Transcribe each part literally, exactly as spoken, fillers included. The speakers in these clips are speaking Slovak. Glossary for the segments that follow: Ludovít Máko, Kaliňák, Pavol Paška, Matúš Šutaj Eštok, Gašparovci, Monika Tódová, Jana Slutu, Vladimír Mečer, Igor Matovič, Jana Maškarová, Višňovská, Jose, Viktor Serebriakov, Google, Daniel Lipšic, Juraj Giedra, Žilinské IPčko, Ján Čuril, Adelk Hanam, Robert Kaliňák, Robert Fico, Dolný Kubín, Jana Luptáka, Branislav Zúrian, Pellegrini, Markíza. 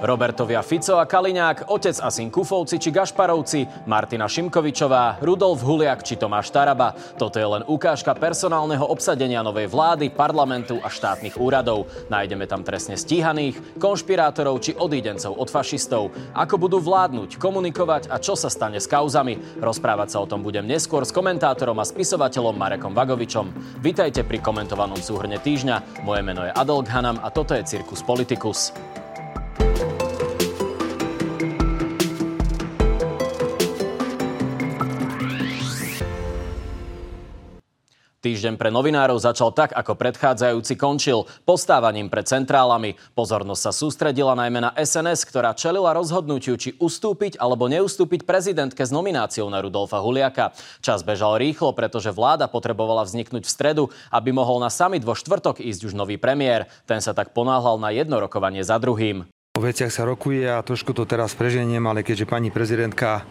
Robertovia Fico a Kaliňák, otec a syn Kufovci či Gašparovci, Martina Šimkovičová, Rudolf Huliak či Tomáš Taraba. Toto je len ukážka personálneho obsadenia novej vlády, parlamentu a štátnych úradov. Nájdeme tam trestne stíhaných, konšpirátorov či odídencov od fašistov. Ako budú vládnuť, komunikovať a čo sa stane s kauzami? Rozprávať sa o tom budem neskôr s komentátorom a spisovateľom Marekom Vagovičom. Vitajte pri komentovanom súhrne týždňa. Moje meno je Adelk Hanam a toto je Cirkus Politicus. Týždeň pre novinárov začal tak, ako predchádzajúci končil, postávaním pred centrálami. Pozornosť sa sústredila najmä na es en es, ktorá čelila rozhodnutiu, či ustúpiť alebo neustúpiť prezidentke s nomináciou na Rudolfa Huliaka. Čas bežal rýchlo, pretože vláda potrebovala vzniknúť v stredu, aby mohol na summit vo štvrtok ísť už nový premiér. Ten sa tak ponáhľal na jedno rokovanie za druhým. O veciach sa rokuje a trošku to teraz preženiem, ale keďže pani prezidentka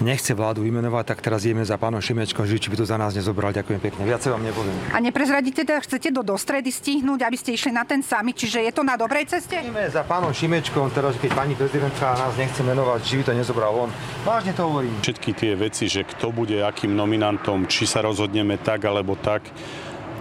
nechce vládu vymenovať, tak teraz ideme za pánom Šimečkom, že či by to za nás nezobral. Ďakujem pekne. Viac sa vám nepoviem. A neprezradíte, teda chcete do dostredy stihnúť, aby ste išli na ten summit, čiže je to na dobrej ceste? Ideme za pánom Šimečkom, teraz keď pani prezidentka nás nechce menovať, že by to nezobral on. Vážne to hovorím. Všetky tie veci, že kto bude akým nominantom, či sa rozhodneme tak alebo tak,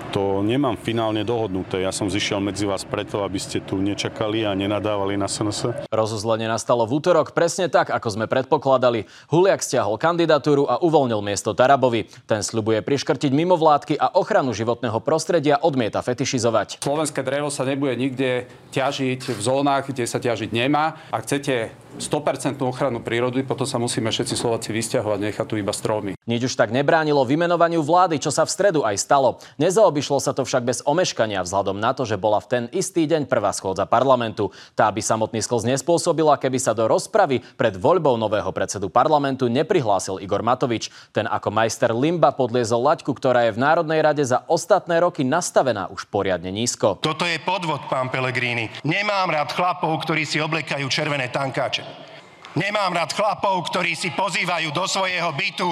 to nemám finálne dohodnuté. Ja som zišiel medzi vás preto, aby ste tu nečakali a nenadávali na es en es. Rozuzlenie nastalo v útorok presne tak, ako sme predpokladali. Huliak stiahol kandidatúru a uvoľnil miesto Tarabovi. Ten sľubuje priškrtiť mimovládky a ochranu životného prostredia odmieta fetišizovať. Slovenské drevo sa nebude nikde ťažiť v zónach, kde sa ťažiť nemá. Ak chcete sto percent ochranu prírody, potom sa musíme všetci Slováci vysťahovať, nechať tu iba stromy. Nič už tak nebránilo vymenovaniu vlády, čo sa v stredu aj stalo. Nezaobišlo sa to však bez omeškania vzhľadom na to, že bola v ten istý deň prvá schôdza parlamentu. Tá by samotný sklz nespôsobila, keby sa do rozpravy pred voľbou nového predsedu parlamentu neprihlásil Igor Matovič. Ten ako majster Limba podliezol laťku, ktorá je v Národnej rade za ostatné roky nastavená už poriadne nízko. Toto je podvod, pán Pellegrini. Nemám rád chlapov, ktorí si oblekajú červené tankáče. Nemám rád chlapov, ktorí si pozývajú do svojho bytu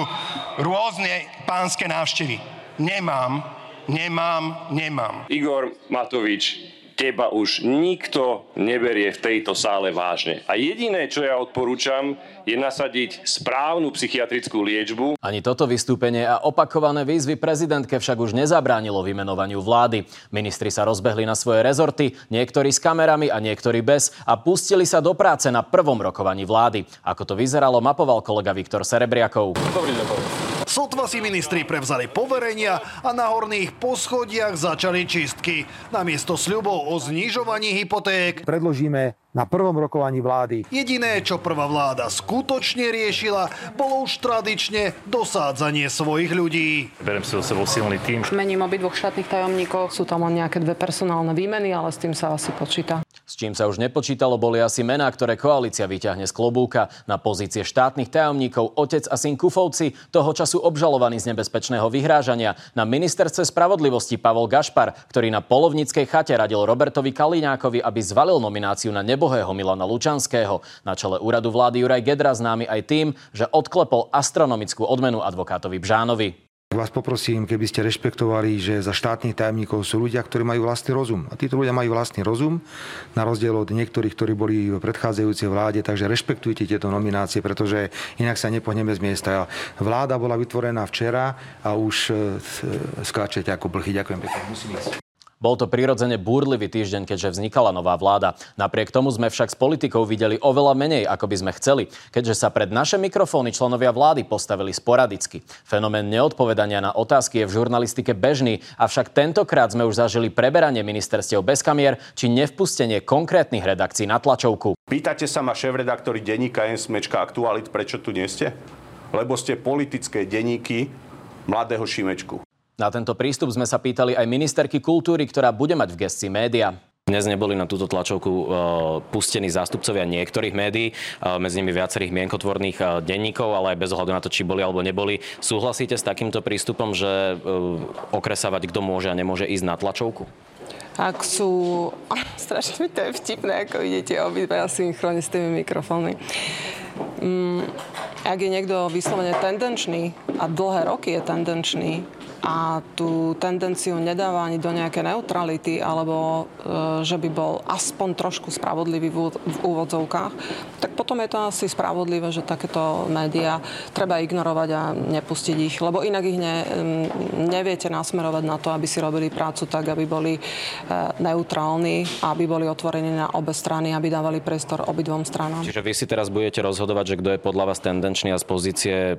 rôzne pánske návštevy. Nemám, nemám, nemám. Igor Matovič, teba už nikto neberie v tejto sále vážne. A jediné, čo ja odporúčam, je nasadiť správnu psychiatrickú liečbu. Ani toto vystúpenie a opakované výzvy prezidentke však už nezabránilo vymenovaniu vlády. Ministri sa rozbehli na svoje rezorty, niektorí s kamerami a niektorí bez, a pustili sa do práce na prvom rokovaní vlády. Ako to vyzeralo, mapoval kolega Viktor Serebriakov. Dobrý deň. Sotva si ministri prevzali poverenia a na horných poschodiach začali čistky. Namiesto sľubov o znižovaní hypoték predložíme na prvom rokovaní vlády. Jediné, čo prvá vláda skutočne riešila, bolo už tradične dosádzanie svojich ľudí. Berem si do sebou silný tím. Mením obidvoch štátnych tajomníkov. Sú tam len nejaké dve personálne výmeny, ale s tým sa asi počíta. S čím sa už nepočítalo, boli asi mená, ktoré koalícia vyťahne z klobúka. Na pozície štátnych tajomníkov otec a syn Kufovci, toho času obžalovaní z nebezpečného vyhrážania. Na ministerstve spravodlivosti Pavol Gašpar, ktorý na polovníckej chate radil Robertovi Kaliňákovi, aby zvalil nomináciu na nebohého Milana Lučanského. Na čele úradu vlády Juraj Giedra, známy aj tým, že odklepol astronomickú odmenu advokátovi Bžánovi. Vás poprosím, keby ste rešpektovali, že za štátnych tajomníkov sú ľudia, ktorí majú vlastný rozum. A títo ľudia majú vlastný rozum, na rozdiel od niektorých, ktorí boli v predchádzajúcej vláde, takže rešpektujte tieto nominácie, pretože inak sa nepohneme z miesta. Vláda bola vytvorená včera a už skáčete ako blchy. Ďakujem pekne. Musím ísť. Bol to prirodzene búrlivý týždeň, keďže vznikala nová vláda. Napriek tomu sme však s politikou videli oveľa menej, ako by sme chceli, keďže sa pred naše mikrofóny členovia vlády postavili sporadicky. Fenomén neodpovedania na otázky je v žurnalistike bežný, avšak tentokrát sme už zažili preberanie ministerstiev bez kamier či nevpustenie konkrétnych redakcií na tlačovku. Pýtate sa ma, šéf-redaktori denníka N-smečka Aktualit, prečo tu nie ste? Lebo ste politické denníky mladého Šimečku. Na tento prístup sme sa pýtali aj ministerky kultúry, ktorá bude mať v gescii média. Dnes neboli na túto tlačovku e, pustení zástupcovia niektorých médií, e, medzi nimi viacerých mienkotvorných e, denníkov, ale aj bez ohľadu na to, či boli alebo neboli. Súhlasíte s takýmto prístupom, že e, okresávať, kto môže a nemôže ísť na tlačovku? Ak sú... Oh, strašne to je vtipné, ako vidíte obidva synchrone s tými mikrofónmi. Mm, ak je niekto vyslovene tendenčný a dlhé roky je tendenčný, a tú tendenciu nedáva ani do nejaké neutrality, alebo e, že by bol aspoň trošku spravodlivý v, v úvodzovkách, tak potom je to asi spravodlivé, že takéto médiá treba ignorovať a nepustiť ich, lebo inak ich ne, neviete nasmerovať na to, aby si robili prácu tak, aby boli e, neutrálni, aby boli otvorení na obe strany, aby dávali priestor obidvom stranám. Čiže vy si teraz budete rozhodovať, že kto je podľa vás tendenčný a z pozície e,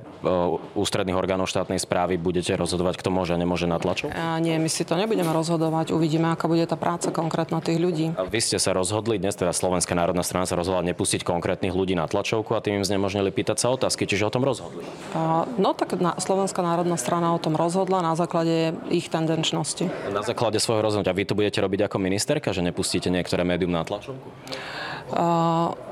ústredných orgánov štátnej správy budete rozhodovať, kto môže a nemôže na tlaču? A nie, my si to nebudeme rozhodovať. Uvidíme, aká bude tá práca konkrétna tých ľudí. A vy ste sa rozhodli, dnes teda Slovenská národná strana sa rozhodla nepustiť konkrétnych ľudí na tlačovku a tým im znemožnili pýtať sa otázky. Čiže o tom rozhodli? A, no tak na, Slovenská národná strana o tom rozhodla na základe ich tendenčnosti. Na základe svojho rozhodnutia. Vy to budete robiť ako ministerka, že nepustíte niektoré médium na tlačovku? A,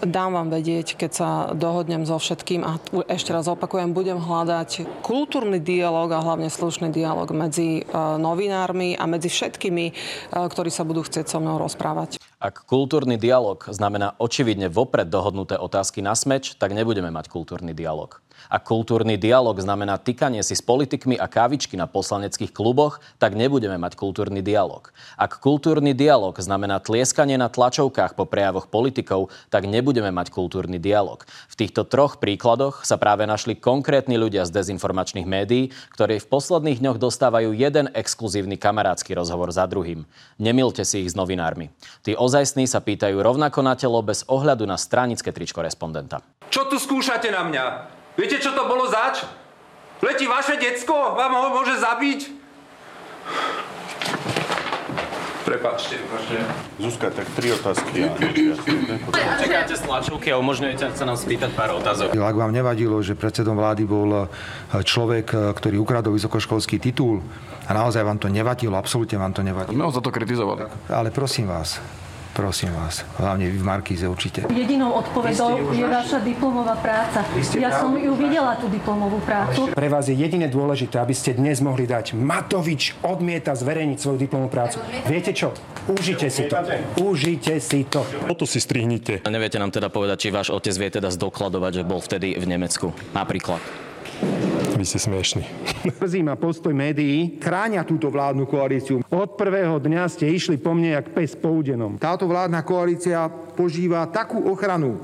Dám vám vedieť, keď sa dohodnem so všetkým a ešte raz opakujem, budem hľadať kultúrny dialog a hlavne slušný dialog medzi novinármi a medzi všetkými, ktorí sa budú chcieť so mnou rozprávať. Ak kultúrny dialog znamená očividne vopred dohodnuté otázky na smeč, tak nebudeme mať kultúrny dialog. Ak kultúrny dialog znamená tykanie si s politikmi a kávičky na poslaneckých kluboch, tak nebudeme mať kultúrny dialog. Ak kultúrny dialog znamená tlieskanie na tlačovkách po prejavoch politikov, tak nebudeme mať kultúrny dialog. V týchto troch príkladoch sa práve našli konkrétni ľudia z dezinformačných médií, ktorí v posledných dňoch dostávajú jeden exkluzívny kamarátsky rozhovor za druhým. Nemilte si ich s novinármi. Tí ozajstní sa pýtajú rovnako na telo bez ohľadu na stranické tričko respondenta. Čo tu skúšate na mňa? Viete, čo to bolo zač? Letí vaše decko, vám ho môže zabiť? Prepáčte, prepáčte. Zuzka, tak tri otázky. Čakáte z tlačovky a umožňujete sa nám spýtať pár otázok. Ak vám nevadilo, že predsedom vlády bol človek, ktorý ukradol vysokoškolský titul a naozaj vám to nevadilo, absolútne vám to nevadilo. My ho za to kritizovali. Ale prosím vás, Prosím vás, hlavne vy v Markíze určite. Jedinou odpoveďou je vaša diplomová práca. Ja som ju videla, tú diplomovú prácu. Pre vás je jediné dôležité, aby ste dnes mohli dať Matovič odmieta zverejniť svoju diplomovú prácu. Viete čo? Užite si to. Užite si to. Toto si strihnite. A neviete nám teda povedať, či váš otec vie teda zdokladovať, že bol vtedy v Nemecku. Napríklad. Vy ste smiešni. Zima postoj médií chráňa túto vládnu koalíciu. Od prvého dňa ste išli po mne jak pes po údenom. Táto vládna koalícia požíva takú ochranu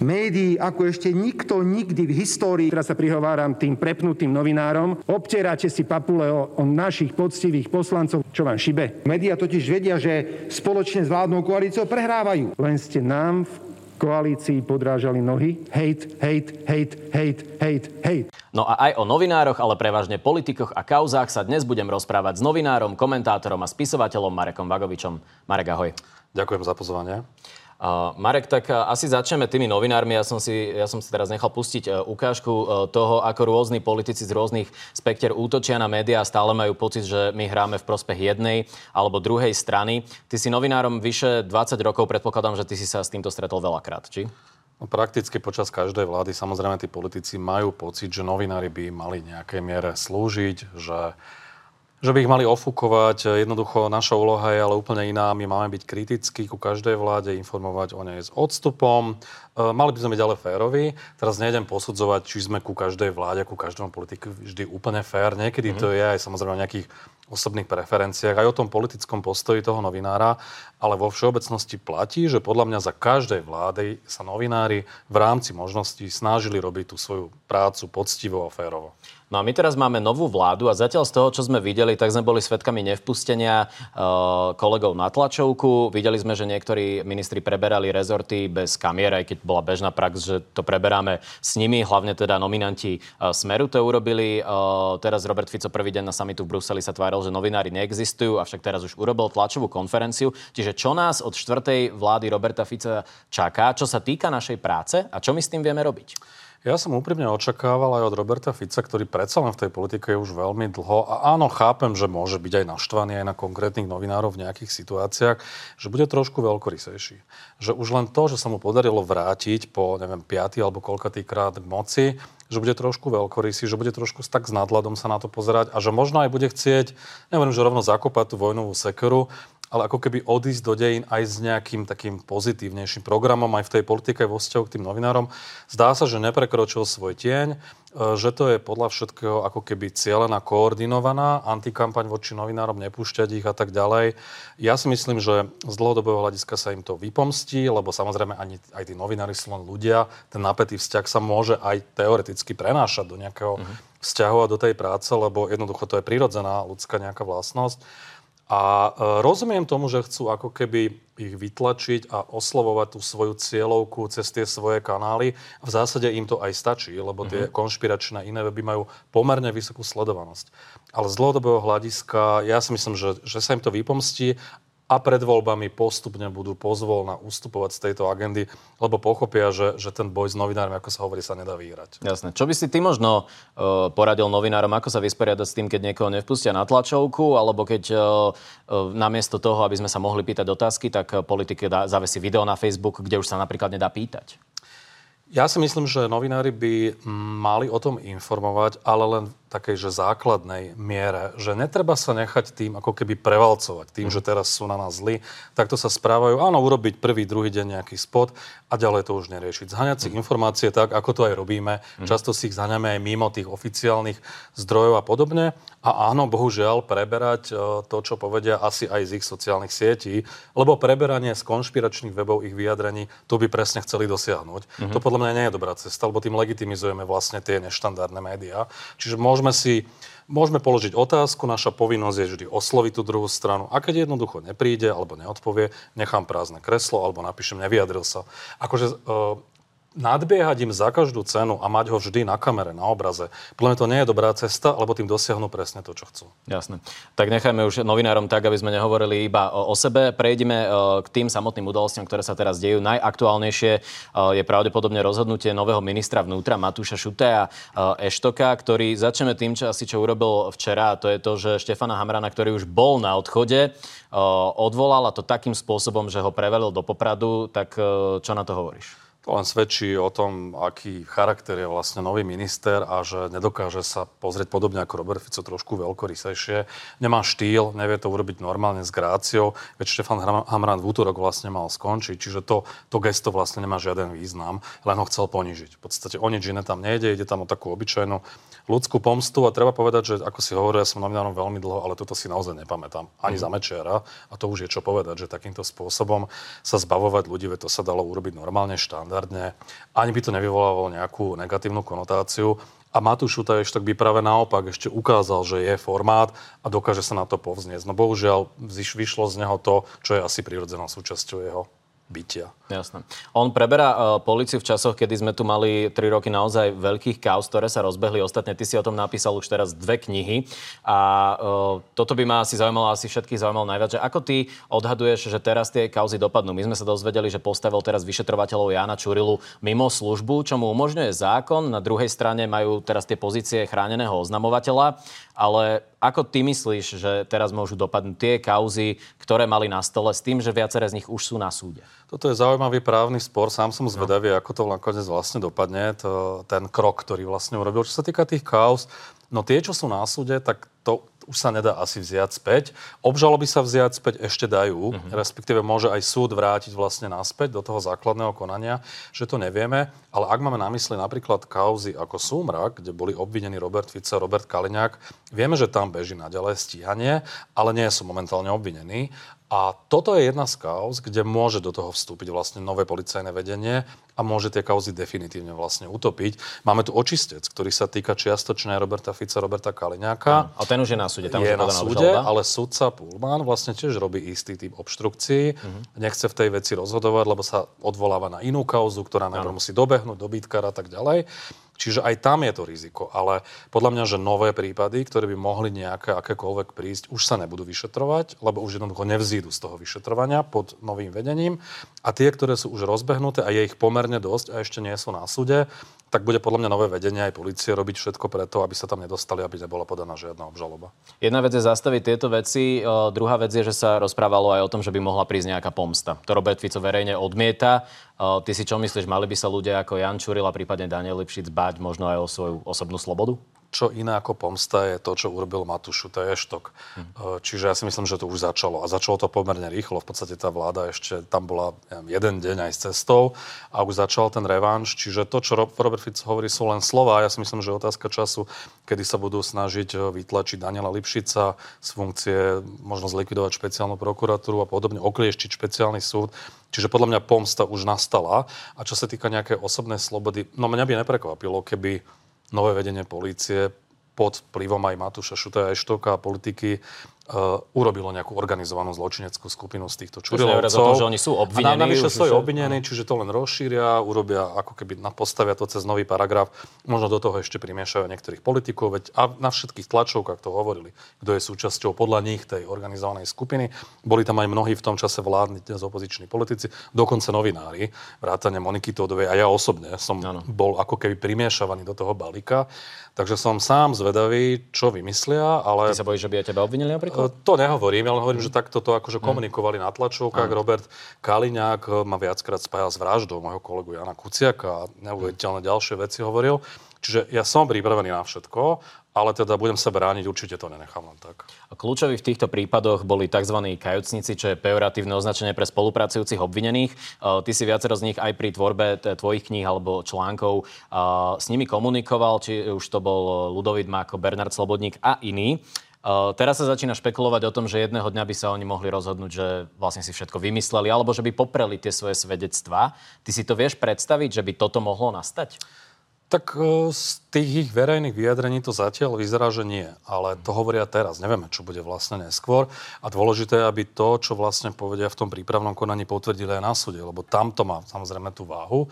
médií, ako ešte nikto nikdy v histórii. Teraz sa prihováram tým prepnutým novinárom. Obtierate si papule o, o našich poctivých poslancov. Čo vám šibe? Média totiž vedia, že spoločne s vládnou koalíciou prehrávajú. Len ste nám v koalícii podrážali nohy. Hejt, hejt, hejt, hejt, hejt, hejt. No a aj o novinároch, ale prevažne politikoch a kauzách sa dnes budem rozprávať s novinárom, komentátorom a spisovateľom Marekom Vagovičom. Marek, ahoj. Ďakujem za pozvanie. Uh, Marek, tak uh, asi začneme tými novinármi. Ja som si, ja som si teraz nechal pustiť uh, ukážku uh, toho, ako rôzni politici z rôznych spekter útočia na médiá a stále majú pocit, že my hráme v prospech jednej alebo druhej strany. Ty si novinárom vyše dvadsať rokov, predpokladám, že ty si sa s týmto stretol veľakrát, či? No, prakticky počas každej vlády samozrejme tí politici majú pocit, že novinári by mali nejakej miere slúžiť, že, že by ich mali ofúkovať. Jednoducho naša úloha je ale úplne iná. My máme byť kritickí ku každej vláde, informovať o nej s odstupom. E, mali by sme byť ale férovi. Teraz nejdem posudzovať, či sme ku každej vláde, ku každému politiku vždy úplne fér. Niekedy mm-hmm. to je aj samozrejme o nejakých osobných preferenciách, aj o tom politickom postoji toho novinára, ale vo všeobecnosti platí, že podľa mňa za každej vlády sa novinári v rámci možností snažili robiť tú svoju prácu poctivo a férovo. No a my teraz máme novú vládu a zatiaľ z toho, čo sme videli, tak sme boli svedkami nevpustenia e, kolegov na tlačovku. Videli sme, že niektorí ministri preberali rezorty bez kamier, aj keď bola bežná prax, že to preberáme s nimi, hlavne teda nominanti e, Smeru to urobili. E, teraz Robert Fico prvý deň na samitu v Bruseli sa tváril, že novinári neexistujú, avšak teraz už urobil tlačovú konferenciu. Čiže čo nás od štvrtej vlády Roberta Fica čaká, čo sa týka našej práce a čo my s tým vieme robiť? Ja som úprimne očakával aj od Roberta Fica, ktorý predsa len v tej politike je už veľmi dlho a áno, chápem, že môže byť aj naštvaný aj na konkrétnych novinárov v nejakých situáciách, že bude trošku veľkorysejší. Že už len to, že sa mu podarilo vrátiť po, neviem, piaty alebo koľkatýkrát k moci, že bude trošku veľkorysý, že bude trošku tak s nadhľadom sa na to pozerať a že možno aj bude chcieť, neviem, že rovno zakopať tú vojnovú sekeru, ale ako keby odísť do dejín aj s nejakým takým pozitívnejším programom aj v tej politike, vo vzťahu k tým novinárom. Zdá sa, že neprekročil svoj tieň, že to je podľa všetkého ako keby cielená, koordinovaná antikampaň voči novinárom, nepúšťať ich a tak ďalej. Ja si myslím, že z dlhodobého hľadiska sa im to vypomstí, lebo samozrejme ani aj tí novinári sú len ľudia, ten napätý vzťah sa môže aj teoreticky prenášať do nejakého mm-hmm. vzťahu a do tej práce, lebo jednoducho to je prirodzená ľudská nejaká vlastnosť. A rozumiem tomu, že chcú ako keby ich vytlačiť a oslovovať tú svoju cieľovku cez tie svoje kanály. V zásade im to aj stačí, lebo tie mm-hmm. konšpiračné iné weby majú pomerne vysokú sledovanosť. Ale z dlhodobého hľadiska, ja si myslím, že, že sa im to vypomstí a pred voľbami postupne budú pozvoľna ustupovať z tejto agendy, lebo pochopia, že, že ten boj s novinármi, ako sa hovorí, sa nedá vyhrať. Jasné. Čo by si ty možno uh, poradil novinárom, ako sa vysporiadať s tým, keď niekoho nevpustia na tlačovku, alebo keď uh, uh, namiesto toho, aby sme sa mohli pýtať otázky, tak politik zavesí video na Facebook, kde už sa napríklad nedá pýtať? Ja si myslím, že novinári by mali o tom informovať, ale len v takej, že základnej miere. Že netreba sa nechať tým ako keby prevalcovať. Tým, že teraz sú na nás zlí, takto sa správajú. Áno, urobiť prvý, druhý deň nejaký spot a ďalej to už neriešiť. Zháňať si informácie tak, ako to aj robíme. Často si ich zháňame aj mimo tých oficiálnych zdrojov a podobne. A áno, bohužiaľ, preberať to, čo povedia asi aj z ich sociálnych sietí. Lebo preberanie z konšpiračných webov ich vyjadrení, to by presne chceli dosiahnuť. To podľa mňa nie je dobrá cesta, lebo tým legitimizujeme vlastne tie neštandardné médiá. Čiže môžeme si, môžeme položiť otázku, naša povinnosť je vždy osloviť tú druhú stranu a keď jednoducho nepríde alebo neodpovie, nechám prázdne kreslo alebo napíšem nevyjadril sa. Akože e- nadbiehať im za každú cenu a mať ho vždy na kamere, na obraze. Podľa mňa to nie je dobrá cesta, lebo tým dosiahnu presne to, čo chcú. Jasné. Tak nechajme už novinárom tak, aby sme nehovorili iba o sebe. Prejdime k tým samotným udalostiam, ktoré sa teraz dejú. Najaktuálnejšie je pravdepodobne rozhodnutie nového ministra vnútra Matúša Šutaja Eštoka, ktorý začneme tým, čo asi čo urobil včera, a to je to, že Štefana Hamrana, ktorý už bol na odchode, odvolal, a to takým spôsobom, že ho prevelil do Popradu. Tak čo na to hovoríš? To len svedčí o tom, aký charakter je vlastne nový minister a že nedokáže sa pozrieť podobne ako Robert Fico, trošku veľkorysejšie. Nemá štýl, nevie to urobiť normálne s gráciou. Veď Štefan Hamran v útorok vlastne mal skončiť, čiže to, to gesto vlastne nemá žiaden význam, len ho chcel ponížiť. V podstate o nič iné tam nejde, ide tam o takú obyčajnú ľudskú pomstu a treba povedať, že ako si hovoril, ja som novinárom veľmi dlho, ale toto si naozaj nepamätám. Ani mm. za Mečera, a to už je čo povedať, že takýmto spôsobom sa zbavovať ľudí, veď to sa dalo urobiť normálne štandard. Ani by to nevyvolávalo nejakú negatívnu konotáciu. A Matúš Šutaj Eštok by práve naopak ešte ukázal, že je formát a dokáže sa na to povznieť. No bohužiaľ, vyšlo z neho to, čo je asi prirodzenou súčasťou jeho bytia. Jasné. On preberá uh, políciu v časoch, kedy sme tu mali tri roky naozaj veľkých kauz, ktoré sa rozbehli. Ostatne, ty si o tom napísal už teraz dve knihy. A uh, toto by ma asi zaujímalo, asi všetkých zaujímalo najviac, že ako ty odhaduješ, že teraz tie kauzy dopadnú? My sme sa dozvedeli, že postavil teraz vyšetrovateľov Jána Čurilu mimo službu, čo mu umožňuje zákon. Na druhej strane majú teraz tie pozície chráneného oznamovateľa. Ale ako ty myslíš, že teraz môžu dopadnúť tie kauzy, ktoré mali na stole, s tým, že viaceré z nich už sú na súde? Toto je zaujímavý právny spor. Sám som zvedavý, no. ako to nakoniec vlastne dopadne, to, ten krok, ktorý vlastne urobil. Čo sa týka tých kauz, no tie, čo sú na súde, tak to už sa nedá asi vziať späť. Obžaloby sa vziať späť ešte dajú, mm-hmm. respektíve môže aj súd vrátiť vlastne naspäť do toho základného konania, že to nevieme. Ale ak máme na mysli napríklad kauzy ako Súmrak, kde boli obvinení Robert Fico, Robert Kaliňák, vieme, že tam beží naďalej stíhanie, ale nie sú momentálne obvinení. A toto je jedna z kauz, kde môže do toho vstúpiť vlastne nové policajné vedenie a môže tie kauzy definitívne vlastne utopiť. Máme tu očistec, ktorý sa týka čiastočne Roberta Fica, Roberta Kaliňáka. A ten už je na súde. Tam je na súde, obžalba. Ale sudca Pullman vlastne tiež robí istý typ obštrukcií. Mm-hmm. Nechce v tej veci rozhodovať, lebo sa odvoláva na inú kauzu, ktorá najprv musí dobehnúť, dobytkara a tak ďalej. Čiže aj tam je to riziko, ale podľa mňa, že nové prípady, ktoré by mohli nejaké akékoľvek prísť, už sa nebudú vyšetrovať, lebo už jednoducho nevzídu z toho vyšetrovania pod novým vedením. A tie, ktoré sú už rozbehnuté a je ich pomerne dosť a ešte nie sú na súde, tak bude podľa mňa nové vedenie aj polície robiť všetko preto, aby sa tam nedostali, aby nebola podaná žiadna obžaloba. Jedna vec je zastaviť tieto veci, druhá vec je, že sa rozprávalo aj o tom, že by mohla prísť nejaká pomsta. To Robert Fico verejne odmieta. Ty si čo myslíš, mali by sa ľudia ako Ján Čuril a prípadne Daniel Lipšic báť možno aj o svoju osobnú slobodu? čo iné ako pomsta je to, čo urobil Matúš Šutaj Eštok. Mm. Čiže ja si myslím, že to už začalo. A začalo to pomerne rýchlo. V podstate tá vláda ešte tam bola neviem, jeden deň aj s cestou a už začal ten revanš. Čiže to, čo Robert Fico hovorí, sú len slova. Ja si myslím, že otázka času, kedy sa budú snažiť vytlačiť Daniela Lipšica z funkcie, možno zlikvidovať špeciálnu prokuratúru a podobne, oklieštiť špeciálny súd. Čiže podľa mňa pomsta už nastala. A čo sa týka nejakej osobnej slobody, no mňa by neprekvapilo, keby nové vedenie polície pod vplyvom aj Matúša Šutaja Eštoka a politiky uh, urobilo nejakú organizovanú zločineckú skupinu z týchto Čurilovcov. Že oni sú obvinení. A navyše sú obvinení, čiže to len rozšíria, urobia, ako keby postavia to cez nový paragraf. Možno do toho ešte primiešajú niektorých politikov, veď a na všetkých tlačovkách to hovorili, kto je súčasťou podľa nich tej organizovanej skupiny. Boli tam aj mnohí v tom čase vládni z opoziční politici, dokonca novinári, vrátane Moniky Tódovej, a ja osobne som ano. bol ako keby primiešavaný do toho balíka. Takže som sám zvedavý, čo vymyslia, ale... Ty sa bojíš, že by aj teba obvinili napríklad? To nehovorím, ale hovorím, mm. že takto to akože komunikovali mm. na tlačovkách. Mm. Robert Kaliňák ma viackrát spájal s vraždou mojho kolegu Jana Kuciaka a neuveriteľné mm. ďalšie veci hovoril. Čiže ja som pripravený na všetko, ale teda budem sa brániť, určite to nenechám len tak. A kľúčoví v týchto prípadoch boli tzv. Kajúcnici, čo je pejoratívne označenie pre spolupracujúcich obvinených. Ty si viacero z nich aj pri tvorbe tvojich kníh alebo článkov s nimi komunikoval, či už to bol Ludovít Máko, Bernard Slobodník a iní. Teraz sa začína špekulovať o tom, že jedného dňa by sa oni mohli rozhodnúť, že vlastne si všetko vymysleli, alebo že by popreli tie svoje svedectvá. Ty si to vieš predstaviť, že by toto mohlo nastať? Tak z tých ich verejných vyjadrení to zatiaľ vyzerá, že nie. Ale to hovoria teraz. Nevieme, čo bude vlastne neskôr. A dôležité je, aby to, čo vlastne povedia v tom prípravnom konaní, potvrdili aj na súde. Lebo tam to má samozrejme tú váhu.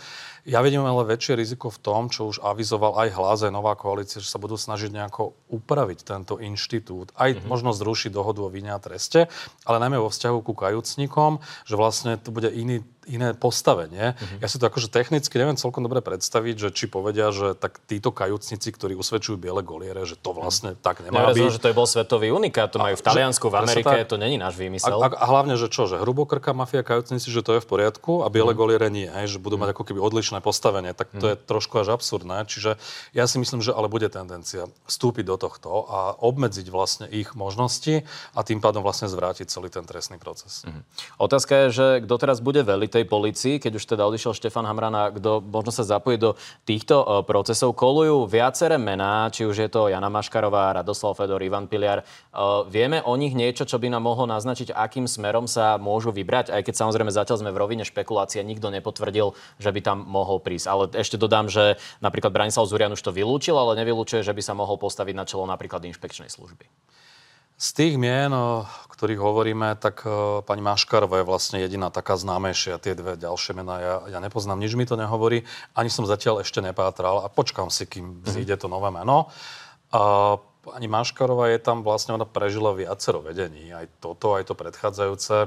Ja vidím ale väčšie riziko v tom, čo už avizoval aj Hlas, aj Nová koalícia, že sa budú snažiť nejako upraviť tento inštitút. Aj mm-hmm. možno zrušiť dohodu o vine a treste, ale najmä vo vzťahu ku kajúcnikom, že vlastne to bude iný iné postavenie. Uh-huh. Ja si to akože technicky neviem celkom dobre predstaviť, že či povedia, že tak títo kajúcnici, ktorí usvedčujú biele goliere, že to vlastne uh-huh. tak nemá byť. Že to je bol svetový unikát, to majú v Taliansku, v Amerike, to není náš výmysel. A, a, a hlavne, že čo, že hrubokrká mafia kajúcnici, že to je v poriadku a biele uh-huh. goliere nie, že budú mať ako keby odlišné postavenie, tak to uh-huh. je trošku až absurdné. Čiže ja si myslím, že ale bude tendencia vstúpiť do tohto a obmedziť vlastne ich možnosti a tým pádom vlastne zvrátiť celý ten trestný proces. Uh-huh. Otázka je, že kto teraz bude veliť tej polícii, keď už teda odišiel Štefan Hamran a kto možno sa zapojí do týchto procesov. Kolujú viaceré mená, či už je to Jana Maškarová, Radoslav Fedor, Ivan Piliar. Vieme o nich niečo, čo by nám mohlo naznačiť, akým smerom sa môžu vybrať, aj keď samozrejme zatiaľ sme v rovine špekulácie, nikto nepotvrdil, že by tam mohol prísť. Ale ešte dodám, že napríklad Branislav Zúrian už to vylúčil, ale nevylúčuje, že by sa mohol postaviť na čelo napríklad inšpekčnej služby. Z tých mien, o ktorých hovoríme, tak uh, pani Maškarová je vlastne jediná taká známejšia. Tie dve ďalšie mená ja, ja nepoznám, nič mi to nehovorí. Ani som zatiaľ ešte nepátral a počkám si, kým zíde to nové meno. Uh, pani Maškarová je tam vlastne, ona prežila viacero vedení. Aj toto, aj to predchádzajúce.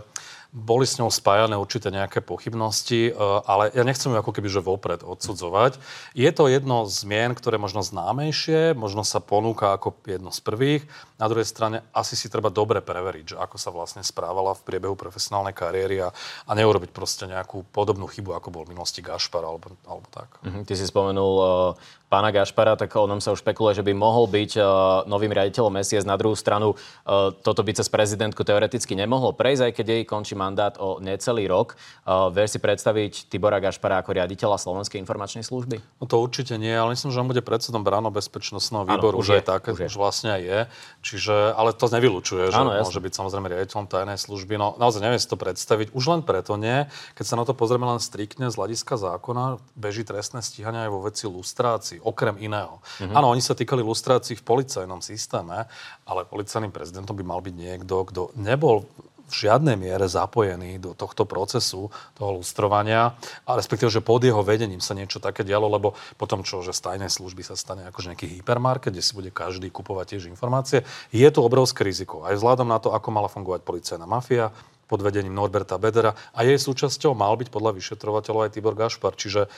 Boli s ňou spájané určite nejaké pochybnosti, ale ja nechcem ju ako keby že vopred odsudzovať. Je to jedno z mien, ktoré možno známejšie, možno sa ponúka ako jedno z prvých. Na druhej strane asi si treba dobre preveriť, že ako sa vlastne správala v priebehu profesionálnej kariéry a, a neurobiť proste nejakú podobnú chybu, ako bol v minulosti Gašpar alebo, alebo tak. Mm-hmm. Ty si spomenul uh, pána Gašpara, tak o ňom sa už špekuluje, že by mohol byť uh, novým riaditeľom es en es. Na druhú stranu uh, toto by cez prezidentku teoreticky nemohlo prejsť, aj keď jej končí mandát o necelý rok. Uh, vieš si predstaviť Tibora Gašpara ako riaditeľa Slovenskej informačnej služby? No to určite nie, ale myslím, že on bude predsedom Branno-bezpečnostného výboru, ano, už, že je, tak, už, je. už vlastne je. Čiže, ale to nevylučuje, že ano, môže byť samozrejme riaditeľom tajnej služby. No naozaj neviem si to predstaviť. Už len preto nie. Keď sa na to pozrieme len striktne z hľadiska zákona, beží trestné stíhania aj vo veci lustrácií, okrem iného. Mm-hmm. Áno, oni sa týkali lustrácií v policajnom systéme, ale policajným prezidentom by mal byť niekto, kto nebol v žiadnej miere zapojený do tohto procesu, toho lustrovania, a respektíve, že pod jeho vedením sa niečo také dialo, lebo potom čo, že z tajnej služby sa stane akože nejaký hypermarket, kde si bude každý kupovať tiež informácie. Je to obrovské riziko. Aj vzhľadom na to, ako mala fungovať policajná mafia pod vedením Norberta Bedera, a jej súčasťou mal byť podľa vyšetrovateľov aj Tibor Gašpar. Čiže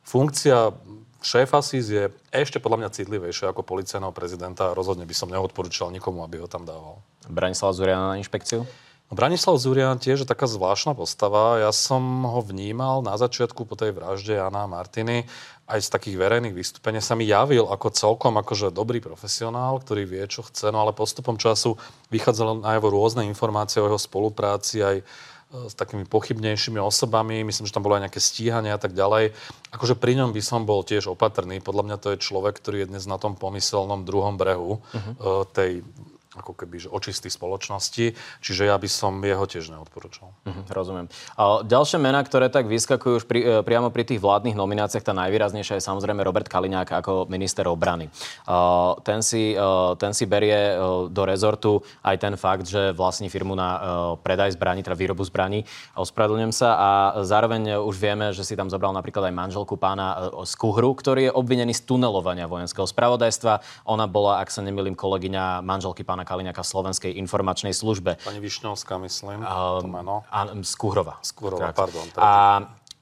funkcia šéfa es í es je ešte podľa mňa citlivejšia ako policajného prezidenta a rozhodne by som neodporúčal nikomu, aby ho tam dával. Branislav Zúrian na inšpekciu? Branislav Zúrian tiež je taká zvláštna postava. Ja som ho vnímal na začiatku po tej vražde Jana a Martiny. Aj z takých verejných vystúpení sa mi javil ako celkom akože dobrý profesionál, ktorý vie, čo chce. No ale postupom času vychádzali na jeho rôzne informácie o jeho spolupráci aj s takými pochybnejšími osobami. Myslím, že tam bolo aj nejaké stíhanie a tak ďalej. Akože pri ňom by som bol tiež opatrný. Podľa mňa to je človek, ktorý je dnes na tom pomyselnom druhom brehu uh-huh. tej ako keby, že očistý spoločnosti. Čiže ja by som jeho tiež neodporúčal. Mhm, rozumiem. A ďalšie mená, ktoré tak vyskakujú už pri, priamo pri tých vládnych nomináciách, tá najvýraznejšia je samozrejme Robert Kaliňák ako minister obrany. A ten si, ten si berie do rezortu aj ten fakt, že vlastní firmu na predaj zbraní, teda výrobu zbraní. Ospravedlňujem sa a zároveň už vieme, že si tam zobral napríklad aj manželku pána Skuhru, ktorý je obvinený z tunelovania vojenského spravodajstva. Ona bola, ak sa nemýlim, kolegyňa manželky pána Kaliňáka Slovenskej informačnej službe. Pani Višňovská, myslím, uh, to meno. Áno, Skuhrová. Skuhrová, pardon. Teda. A uh,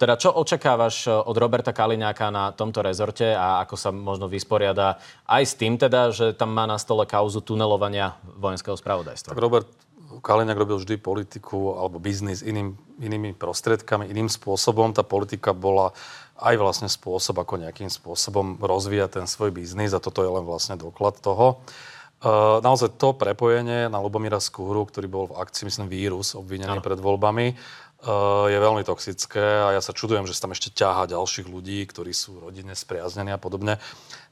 teda čo očakávaš od Roberta Kaliňáka na tomto rezorte a ako sa možno vysporiada aj s tým teda, že tam má na stole kauzu tunelovania vojenského spravodajstva? Tak Robert Kaliňák robil vždy politiku alebo biznis iným, inými prostriedkami, iným spôsobom. Tá politika bola aj vlastne spôsob, ako nejakým spôsobom rozvíjať ten svoj biznis a toto je len vlastne doklad toho. Uh, naozaj to prepojenie na Lubomíra Skúru, ktorý bol v akcii, myslím, vírus obvinený ano. pred voľbami, uh, je veľmi toxické a ja sa čudujem, že sa tam ešte ťahá ďalších ľudí, ktorí sú rodinne spriaznení a podobne.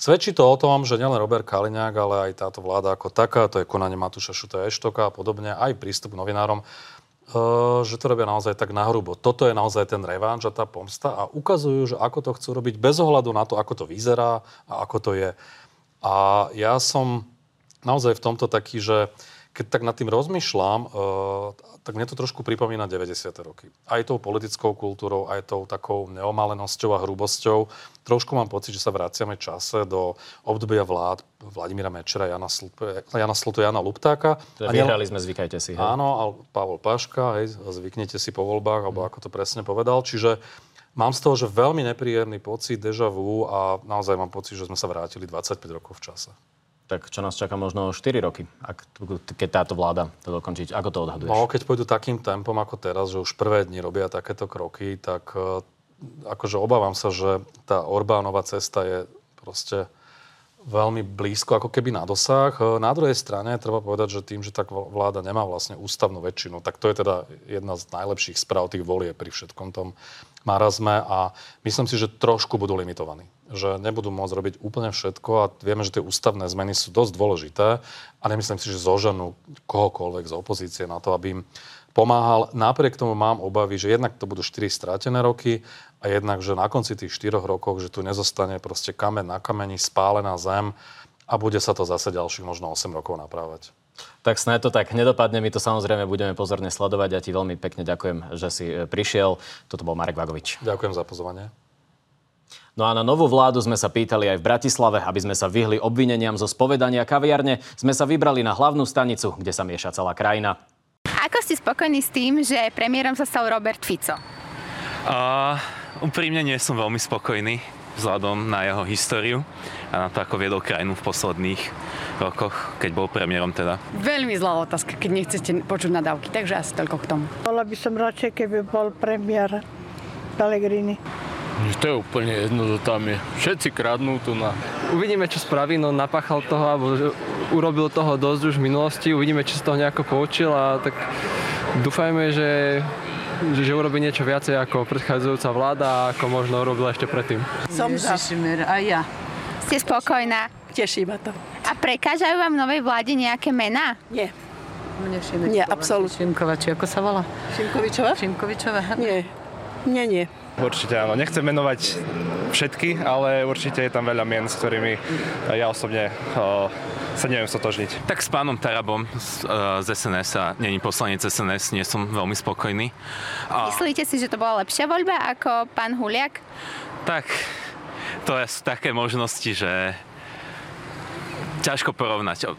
Svedčí to o tom, že nielen Robert Kaliňák, ale aj táto vláda ako taká, to je konanie Matúša Šutaja Eštoka a podobne, aj prístup k novinárom, uh, že to robia naozaj tak nahrubo. Toto je naozaj ten revanš a tá pomsta a ukazujú, že ako to chcú robiť bez ohľadu na to, ako to vyzerá a ako to je. A ja som naozaj v tomto taký, že keď tak nad tým rozmýšľam, e, tak mne to trošku pripomína deväťdesiate roky. Aj tou politickou kultúrou, aj tou takou neomalenosťou a hrubosťou. Trošku mám pocit, že sa vraciame čase do obdobia vlád Vladimíra Mečera, Jana, Slup- Jana Slutu, Jana Luptáka. Teda vyhrali sme, zvykajte si. Hej. Áno, a Pavol Paška, hej, zvyknite si po voľbách, alebo ako to presne povedal. Čiže mám z toho, že veľmi nepríjemný pocit, deja vu a naozaj mám pocit, že sme sa vrátili dvadsaťpäť rokov v čase. Tak čo nás čaká možno štyri roky, ak, keď táto vláda to dokončí. Ako to odhaduješ? No, keď pôjdu takým tempom ako teraz, že už prvé dni robia takéto kroky, tak akože obávam sa, že tá Orbánova cesta je proste veľmi blízko, ako keby na dosah. Na druhej strane treba povedať, že tým, že tak vláda nemá vlastne ústavnú väčšinu, tak to je teda jedna z najlepších správ tých volie pri všetkom tom marazme a myslím si, že trošku budú limitovaní. Že nebudú môcť robiť úplne všetko a vieme, že tie ústavné zmeny sú dosť dôležité a nemyslím si, že zoženú kohokoľvek z opozície na to, aby im pomáhal. Napriek tomu mám obavy, že jednak to budú štyri strátené roky a jednak, že na konci tých štyroch rokov, že tu nezostane proste kameň na kameni, spálená zem a bude sa to zase ďalších možno osem rokov naprávať. Tak snáď to tak nedopadne, my to samozrejme budeme pozorne sledovať a ti veľmi pekne ďakujem, že si prišiel. Toto bol Marek Vagovič. Ďakujem za pozvanie. No a na novú vládu sme sa pýtali aj v Bratislave, aby sme sa vyhli obvineniam zo spovedania kaviarne. Sme sa vybrali na hlavnú stanicu, kde sa mieša celá krajina. Ako ste spokojní s tým, že premiérom sa stal Robert Fico? Uh, úprimne nie som veľmi spokojný vzhľadom na jeho históriu a na to, ako viedol krajinu v posledných rokoch, keď bol premiérom teda. Veľmi zlá otázka, keď nechcete počuť nadávky, takže asi toľko k tomu. Bola by som radšej, keby bol premiér Pellegrini. To je úplne jedno, to tam je. Všetci kradnú tu na. Uvidíme, čo spraví, no napáchal toho, alebo urobil toho dosť už v minulosti, uvidíme, či sa toho nejako poučil a tak dúfajme, že, že urobí niečo viacej ako predchádzajúca vláda a ako možno urobila ešte predtým. Som za. A ja. Ste spokojná? Teší ma to. A prekážajú vám v novej vláde nejaké mená? Nie. Nie, absolútne. Šimková, či ako sa volá? Šimkovičová? Šimkovičová. Nie. Nie, nie. Určite áno. Nechcem menovať všetky, ale určite je tam veľa mien, s ktorými ja osobne o, sa neviem stotožniť. Tak s pánom Tarabom z, z es en es a neni poslanec es en es, nie som veľmi spokojný. A myslíte si, že to bola lepšia voľba ako pán Huliak? Tak, to sú také možnosti, že ťažko porovnať.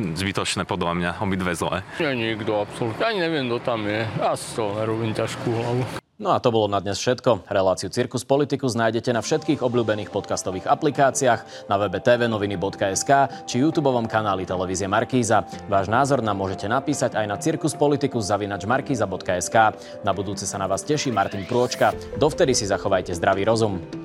Zbytočné podľa mňa, obidve zlé. Nie, nikto absolútne. Ani neviem, kto tam je. Ja si to nerobím ťažkú hlavu. No a to bolo na dnes všetko. Reláciu Cirkus Politikus nájdete na všetkých obľúbených podcastových aplikáciách, na webe tvnoviny bodka es ká či YouTubeovom kanáli televízie Markíza. Váš názor nám môžete napísať aj na cirkuspolitikus zavináč markíza bodka es ká. Na budúce sa na vás teší Martin Prôčka. Dovtedy si zachovajte zdravý rozum.